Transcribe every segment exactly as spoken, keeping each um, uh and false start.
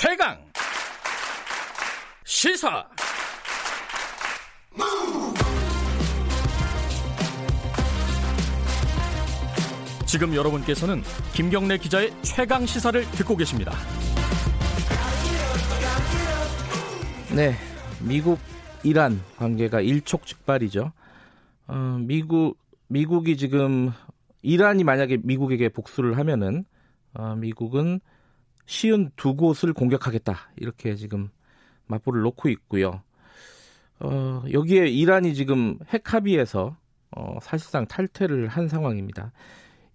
최강 시사. 지금 여러분께서는 김경래 기자의 최강 시사를 듣고 계십니다. 네, 미국 이란 관계가 일촉즉발이죠. 어, 미국 미국이 지금 이란이 만약에 미국에게 복수를 하면은 어, 미국은 쉬운 두 곳을 공격하겠다 이렇게 지금 맞불을 놓고 있고요. 어, 여기에 이란이 지금 핵 합의에서 어, 사실상 탈퇴를 한 상황입니다.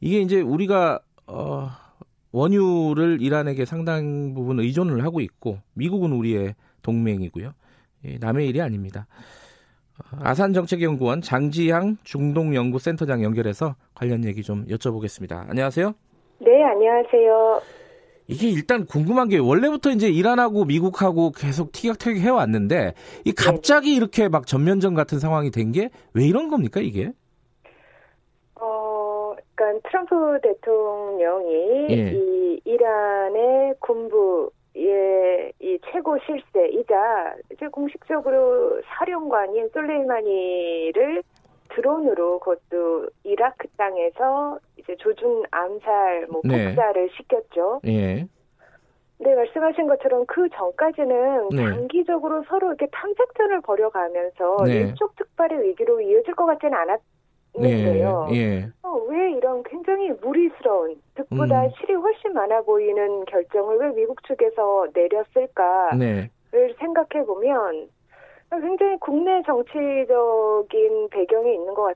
이게 이제 우리가 어, 원유를 이란에게 상당 부분 의존을 하고 있고 미국은 우리의 동맹이고요. 남의 일이 아닙니다. 아산정책연구원 장지향 중동연구센터장 연결해서 관련 얘기 좀 여쭤보겠습니다. 안녕하세요. 네, 안녕하세요. 이게 일단 궁금한 게 원래부터 이제 이란하고 미국하고 계속 티격태격 해왔는데 이 갑자기 네. 이렇게 막 전면전 같은 상황이 된 게 왜 이런 겁니까 이게? 어, 그러니까 트럼프 대통령이 예. 이 이란의 군부 예, 이 최고 실세이자 이제 공식적으로 사령관인 솔레이마니를 드론으로 그것도 이라크 땅에서 이제 조준 암살, 뭐 폭사를 네. 시켰죠. 예. 네, 말씀하신 것처럼 그 전까지는 네. 장기적으로 서로 이렇게 탐색전을 벌여가면서 네. 일촉즉발의 위기로 이어질 것 같지는 않았는데요. 예. 예. 어, 왜 이런 굉장히 무리스러운 득보다 음. 실이 훨씬 많아 보이는 결정을 왜 미국 측에서 내렸을까를 네. 생각해 보면 굉장히 국내 정치적인 배경이 있는 것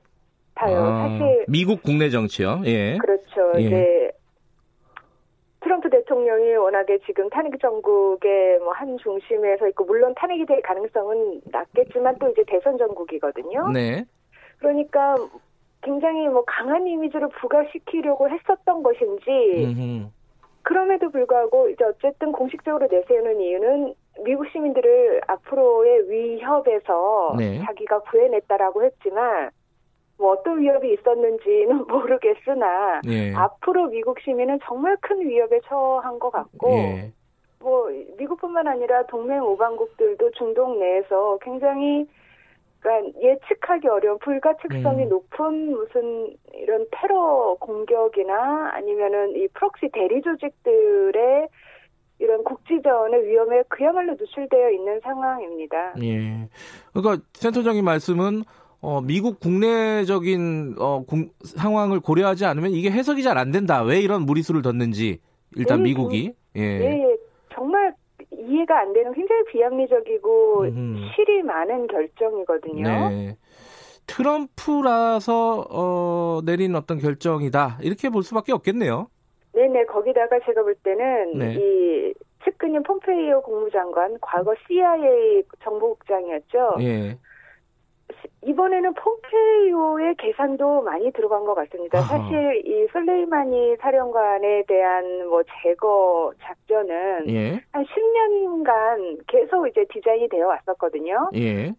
같아요. 아, 사실 미국 국내 정치요? 예. 그렇죠. 예. 이제 트럼프 대통령이 워낙에 지금 탄핵 정국의 뭐 한 중심에 서 있고 물론 탄핵이 될 가능성은 낮겠지만 또 이제 대선 정국이거든요. 네. 그러니까 굉장히 뭐 강한 이미지를 부각시키려고 했었던 것인지 음흠. 그럼에도 불구하고 이제 어쨌든 공식적으로 내세우는 이유는 미국 시민들을 앞으로의 위협에서 네. 자기가 구해냈다라고 했지만 뭐 어떤 위협이 있었는지는 모르겠으나 네. 앞으로 미국 시민은 정말 큰 위협에 처한 것 같고 네. 뭐 미국뿐만 아니라 동맹 오방국들도 중동 내에서 굉장히 그러니까 예측하기 어려운 불가측성이 음. 높은 무슨 이런 테러 공격이나 아니면은 이 프록시 대리 조직들의 이런 국지전의 위험에 그야말로 노출되어 있는 상황입니다. 예. 그러니까 센터장님 말씀은 어, 미국 국내적인 어, 공, 상황을 고려하지 않으면 이게 해석이 잘 안 된다. 왜 이런 무리수를 뒀는지 일단 예, 미국이 예. 예, 정말. 이해가 안 되는 굉장히 비합리적이고 음. 실이 많은 결정이거든요. 네. 트럼프라서 어, 내린 어떤 결정이다. 이렇게 볼 수밖에 없겠네요. 네네. 거기다가 제가 볼 때는 네. 이 측근인 폼페이오 국무장관, 과거 씨아이에이 정보국장이었죠. 네. 이번에는 폼페이오의 계산도 많이 들어간 것 같습니다. 아하. 사실 이 솔레이마니 사령관에 대한 뭐 제거 작전은 예. 한 십 년간 계속 이제 디자인이 되어 왔었거든요. 예.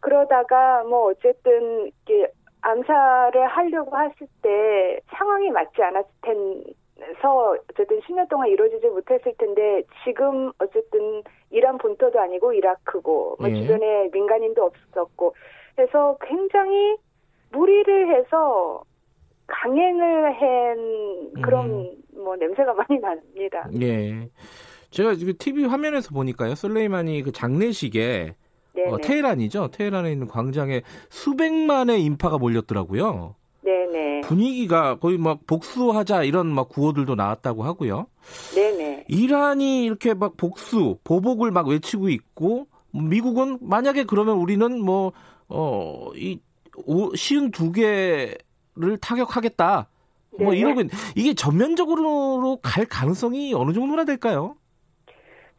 그러다가 뭐 어쨌든 이렇게 암살을 하려고 했을 때 상황이 맞지 않았을 텐서 어쨌든 십 년 동안 이루어지지 못했을 텐데 지금 어쨌든 이란 본토도 아니고 이라크고 뭐 예. 주변에 민간인도 없었고. 그래서 굉장히 무리를 해서 강행을 한 그런 음. 뭐 냄새가 많이 납니다. 예, 제가 지금 티비 화면에서 보니까요, 솔레이마니 그 장례식에 어, 테헤란이죠, 테헤란에 있는 광장에 수백만의 인파가 몰렸더라고요. 네네. 분위기가 거의 막 복수하자 이런 막 구호들도 나왔다고 하고요. 네네. 이란이 이렇게 막 복수, 보복을 막 외치고 있고 미국은 만약에 그러면 우리는 뭐 어, 이, 오, 쉬운 두 개를 타격하겠다. 네네. 뭐, 이러고, 이게 전면적으로 갈 가능성이 어느 정도나 될까요?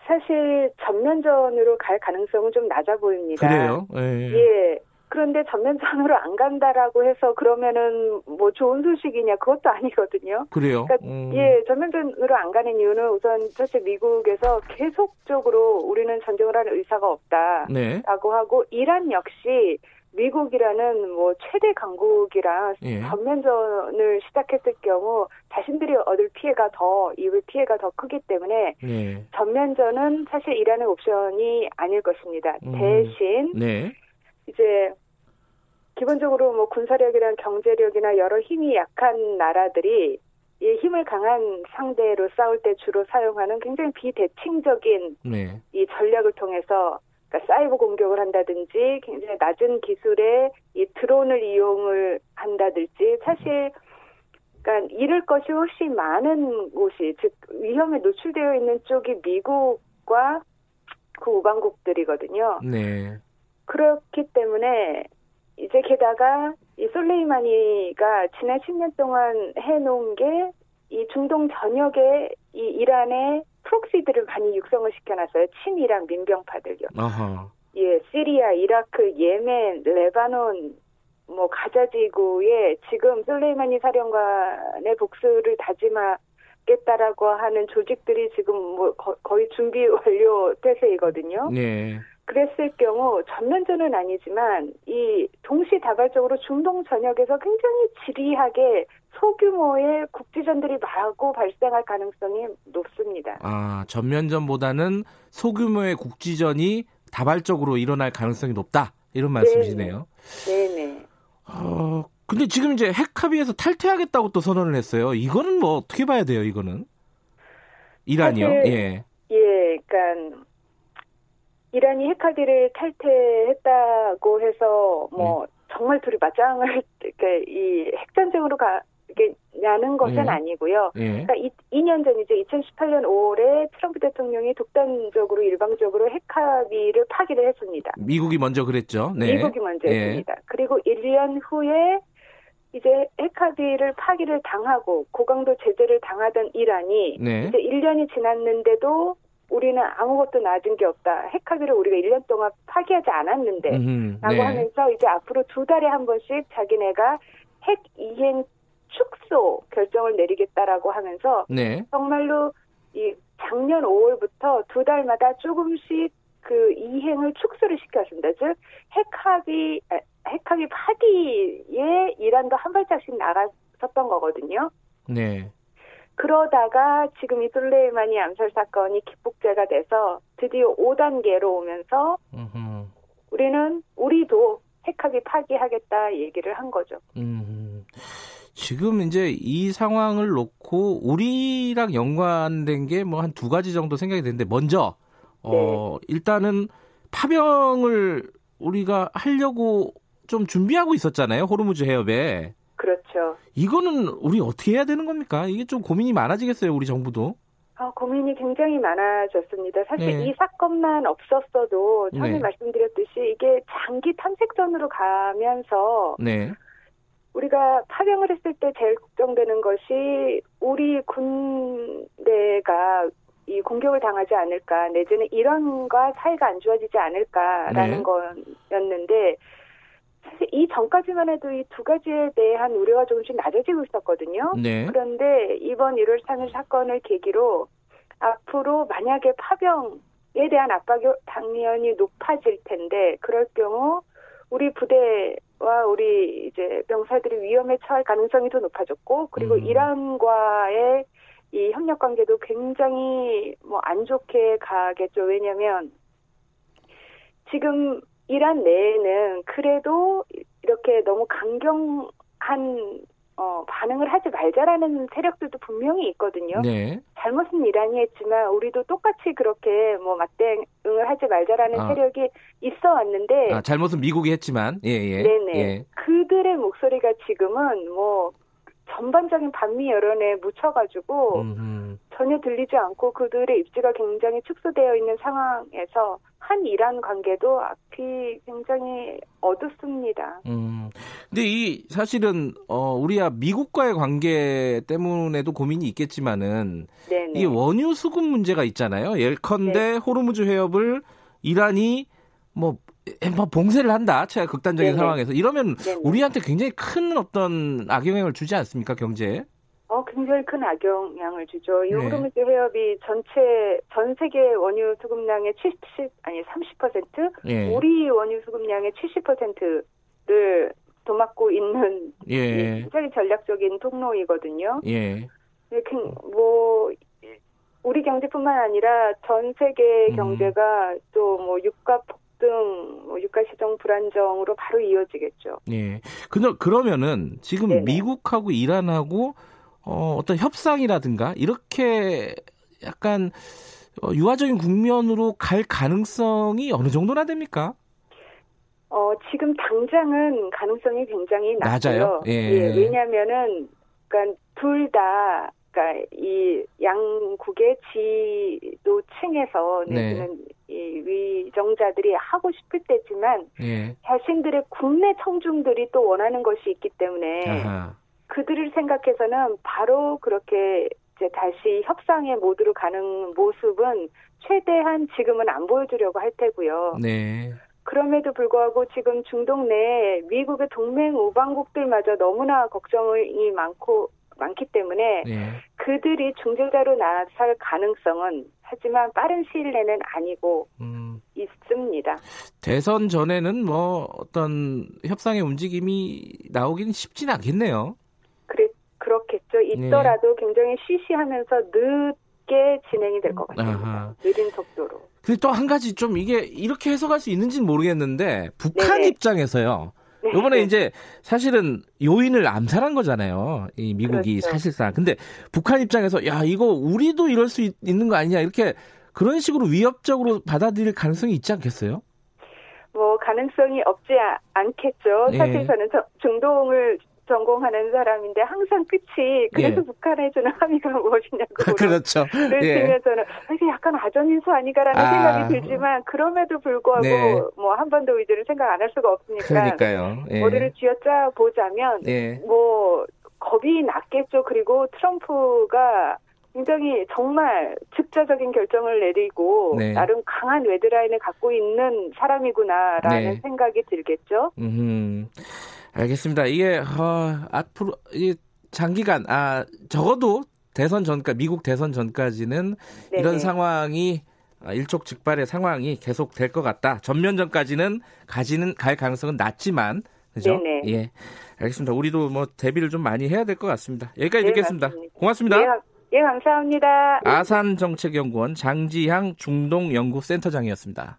사실, 전면전으로 갈 가능성은 좀 낮아 보입니다. 그래요? 예. 예. 그런데 전면전으로 안 간다라고 해서 그러면은 뭐 좋은 소식이냐, 그것도 아니거든요. 그래요? 그러니까 음. 예, 전면전으로 안 가는 이유는 우선 사실 미국에서 계속적으로 우리는 전쟁을 할 의사가 없다라고 네. 하고 이란 역시 미국이라는 뭐 최대 강국이랑 예. 전면전을 시작했을 경우 자신들이 얻을 피해가 더, 입을 피해가 더 크기 때문에 예. 전면전은 사실 이라는 옵션이 아닐 것입니다. 음. 대신 네. 이제 기본적으로 뭐 군사력이나 경제력이나 여러 힘이 약한 나라들이 이 힘을 강한 상대로 싸울 때 주로 사용하는 굉장히 비대칭적인 네. 이 전략을 통해서 그러니까 사이버 공격을 한다든지 굉장히 낮은 기술의 이 드론을 이용을 한다든지 사실 그러니까 잃을 것이 훨씬 많은 곳이 즉 위험에 노출되어 있는 쪽이 미국과 그 우방국들이거든요. 네. 그렇기 때문에 이제 게다가 이 솔레이마니가 지난 십 년 동안 해놓은 게 이 중동 전역에 이 이란의 프록시들을 많이 육성을 시켜놨어요. 친이란 민병파들요. 아하. 예, 시리아, 이라크, 예멘, 레바논, 뭐 가자지구에 지금 솔레이마니 사령관의 복수를 다짐하겠다라고 하는 조직들이 지금 뭐 거, 거의 준비 완료 태세이거든요. 네. 그랬을 경우 전면전은 아니지만 이 동시다발적으로 중동 전역에서 굉장히 지리하게 소규모의 국지전들이 마구 발생할 가능성이 높습니다. 아, 전면전보다는 소규모의 국지전이 다발적으로 일어날 가능성이 높다. 이런 말씀이시네요. 네네. 어, 근데 지금 이제 핵합의에서 탈퇴하겠다고 또 선언을 했어요. 이거는 뭐 어떻게 봐야 돼요, 이거는? 이란이요? 사실, 예. 예, 그러니까 이란이 핵합의를 탈퇴했다고 해서 뭐 네. 정말 둘이 맞짱을 이렇게 이 핵전쟁으로 가 이렇게 나는 것은 네. 아니고요. 네. 그러니까 이, 이 년 전 이제 이천십팔 년 오월에 트럼프 대통령이 독단적으로 일방적으로 핵합의를 파기를 했습니다. 미국이 먼저 그랬죠. 네. 미국이 먼저였습니다. 네. 그리고 일 년 후에 이제 핵합의를 파기를 당하고 고강도 제재를 당하던 이란이 네. 이제 일 년이 지났는데도 우리는 아무것도 낮은 게 없다. 핵합의를 우리가 일 년 동안 파기하지 않았는데 음흠, 라고 네. 하면서 이제 앞으로 두 달에 한 번씩 자기네가 핵 이행 축소 결정을 내리겠다라고 하면서 네. 정말로 이 작년 오월부터 두 달마다 조금씩 그 이행을 축소를 시켰습니다. 즉 핵합의, 핵합의 파기에 이란도 한 발짝씩 나갔었던 거거든요. 네. 그러다가 지금 이 솔레이마니 암살 사건이 기폭제가 돼서 드디어 오 단계로 오면서 음흠. 우리는 우리도 핵합의 파기하겠다 얘기를 한 거죠. 음. 지금 이제 이 상황을 놓고 우리랑 연관된 게 뭐 한 두 가지 정도 생각이 되는데 먼저 네. 어, 일단은 파병을 우리가 하려고 좀 준비하고 있었잖아요. 호르무즈 해협에. 그렇죠. 이거는 우리 어떻게 해야 되는 겁니까? 이게 좀 고민이 많아지겠어요, 우리 정부도. 아, 고민이 굉장히 많아졌습니다. 사실 네. 이 사건만 없었어도 처음에 네. 말씀드렸듯이 이게 장기 탐색전으로 가면서 네. 우리가 파병을 했을 때 제일 걱정되는 것이 우리 군대가 이 공격을 당하지 않을까 내지는 이란과 사이가 안 좋아지지 않을까라는 네. 거였는데 사실 이 전까지만 해도 이 두 가지에 대한 우려가 조금씩 낮아지고 있었거든요. 네. 그런데 이번 일월 삼일 사건을 계기로 앞으로 만약에 파병에 대한 압박이 당연히 높아질 텐데 그럴 경우 우리 부대와 우리 이제 병사들이 위험에 처할 가능성이 더 높아졌고 그리고 음. 이란과의 이 협력 관계도 굉장히 뭐 안 좋게 가겠죠. 왜냐하면 지금 이란 내에는 그래도 이렇게 너무 강경한 어, 반응을 하지 말자라는 세력들도 분명히 있거든요. 네. 잘못은 이란이 했지만 우리도 똑같이 그렇게 뭐 맞대응을 하지 말자라는 아. 세력이 있어 왔는데 아, 잘못은 미국이 했지만 예예. 예. 네네. 예. 그들의 목소리가 지금은 뭐 전반적인 반미 여론에 묻혀가지고 음흠. 전혀 들리지 않고 그들의 입지가 굉장히 축소되어 있는 상황에서 한 이란 관계도 앞이 굉장히 어둡습니다. 음, 근데 이 사실은 어, 우리야 미국과의 관계 때문에도 고민이 있겠지만은 네네. 이 원유 수급 문제가 있잖아요. 예컨대 네. 호르무즈 해협을 이란이 뭐 뭐 봉쇄를 한다. 제가 극단적인 네네. 상황에서 이러면 네네. 우리한테 굉장히 큰 어떤 악영향을 주지 않습니까 경제에? 어 굉장히 큰 악영향을 주죠. 이 호르무즈 네. 해협이 전체 전 세계 원유 수급량의 칠십 아니 삼십 퍼센트, 네. 우리 원유 수급량의 칠십 퍼센트 것을 도맡고 있는 예. 굉장히 전략적인 통로이거든요. 예. 뭐 우리 경제뿐만 아니라 전 세계 경제가 음. 또 뭐 유가 폭등, 뭐 유가 시정 불안정으로 바로 이어지겠죠. 예. 근데 그러면은 지금 네네. 미국하고 이란하고 어, 어떤 협상이라든가 이렇게 약간 유화적인 국면으로 갈 가능성이 어느 정도나 됩니까? 어, 지금 당장은 가능성이 굉장히 낮아요. 예. 예, 왜냐하면은 그러니까 둘 다. 그러니까 이 양국의 지도층에서 내지는 네. 이 위정자들이 하고 싶을 때지만 예. 자신들의 국내 청중들이 또 원하는 것이 있기 때문에 아하. 그들을 생각해서는 바로 그렇게 이제 다시 협상의 모드로 가는 모습은 최대한 지금은 안 보여주려고 할 테고요. 네. 그럼에도 불구하고 지금 중동 내에 미국의 동맹 우방국들마저 너무나 걱정이 많고 많기 때문에 예. 그들이 중재자로 나설 가능성은 하지만 빠른 시일 내는 아니고 음. 있습니다. 대선 전에는 뭐 어떤 협상의 움직임이 나오긴 쉽진 않겠네요. 그래, 그렇겠죠. 있더라도 예. 굉장히 쉬쉬하면서 늦게 진행이 될 것 같아요. 아하. 느린 속도로. 근데 또 한 가지 좀 이게 이렇게 해석할 수 있는지는 모르겠는데 북한 네네. 입장에서요. 이번에 이제 사실은 요인을 암살한 거잖아요. 이 미국이 그렇죠. 사실상. 근데 북한 입장에서 야, 이거 우리도 이럴 수 있, 있는 거 아니냐. 이렇게 그런 식으로 위협적으로 받아들일 가능성이 있지 않겠어요? 뭐 가능성이 없지 않겠죠. 사실 예. 저는 중동을 전공하는 사람인데 항상 끝이 그래서 예. 북한에 주는 함의가 무엇이냐고 그렇죠. 그래서 예. 저는 약간 아전인수 아니가라는 아. 생각이 들지만 그럼에도 불구하고 네. 뭐 한 번 더 의지를 생각 안 할 수가 없으니까 그러니까요. 예. 머리를 쥐어짜 보자면 예. 뭐 겁이 났겠죠. 그리고 트럼프가 굉장히 정말 즉자적인 결정을 내리고 네. 나름 강한 웨드라인을 갖고 있는 사람이구나라는 네. 생각이 들겠죠. 음. 알겠습니다. 이게 어, 앞으로 이 장기간 아 적어도 대선 전까 미국 대선 전까지는 네네. 이런 상황이 일촉즉발의 상황이 계속 될 것 같다. 전면전까지는 가지는 갈 가능성은 낮지만 그죠? 네네. 예, 알겠습니다. 우리도 뭐 대비를 좀 많이 해야 될 것 같습니다. 여기까지 네, 듣겠습니다. 맞습니다. 고맙습니다. 네, 예, 감사합니다. 아산정책연구원 장지향 중동연구센터장이었습니다.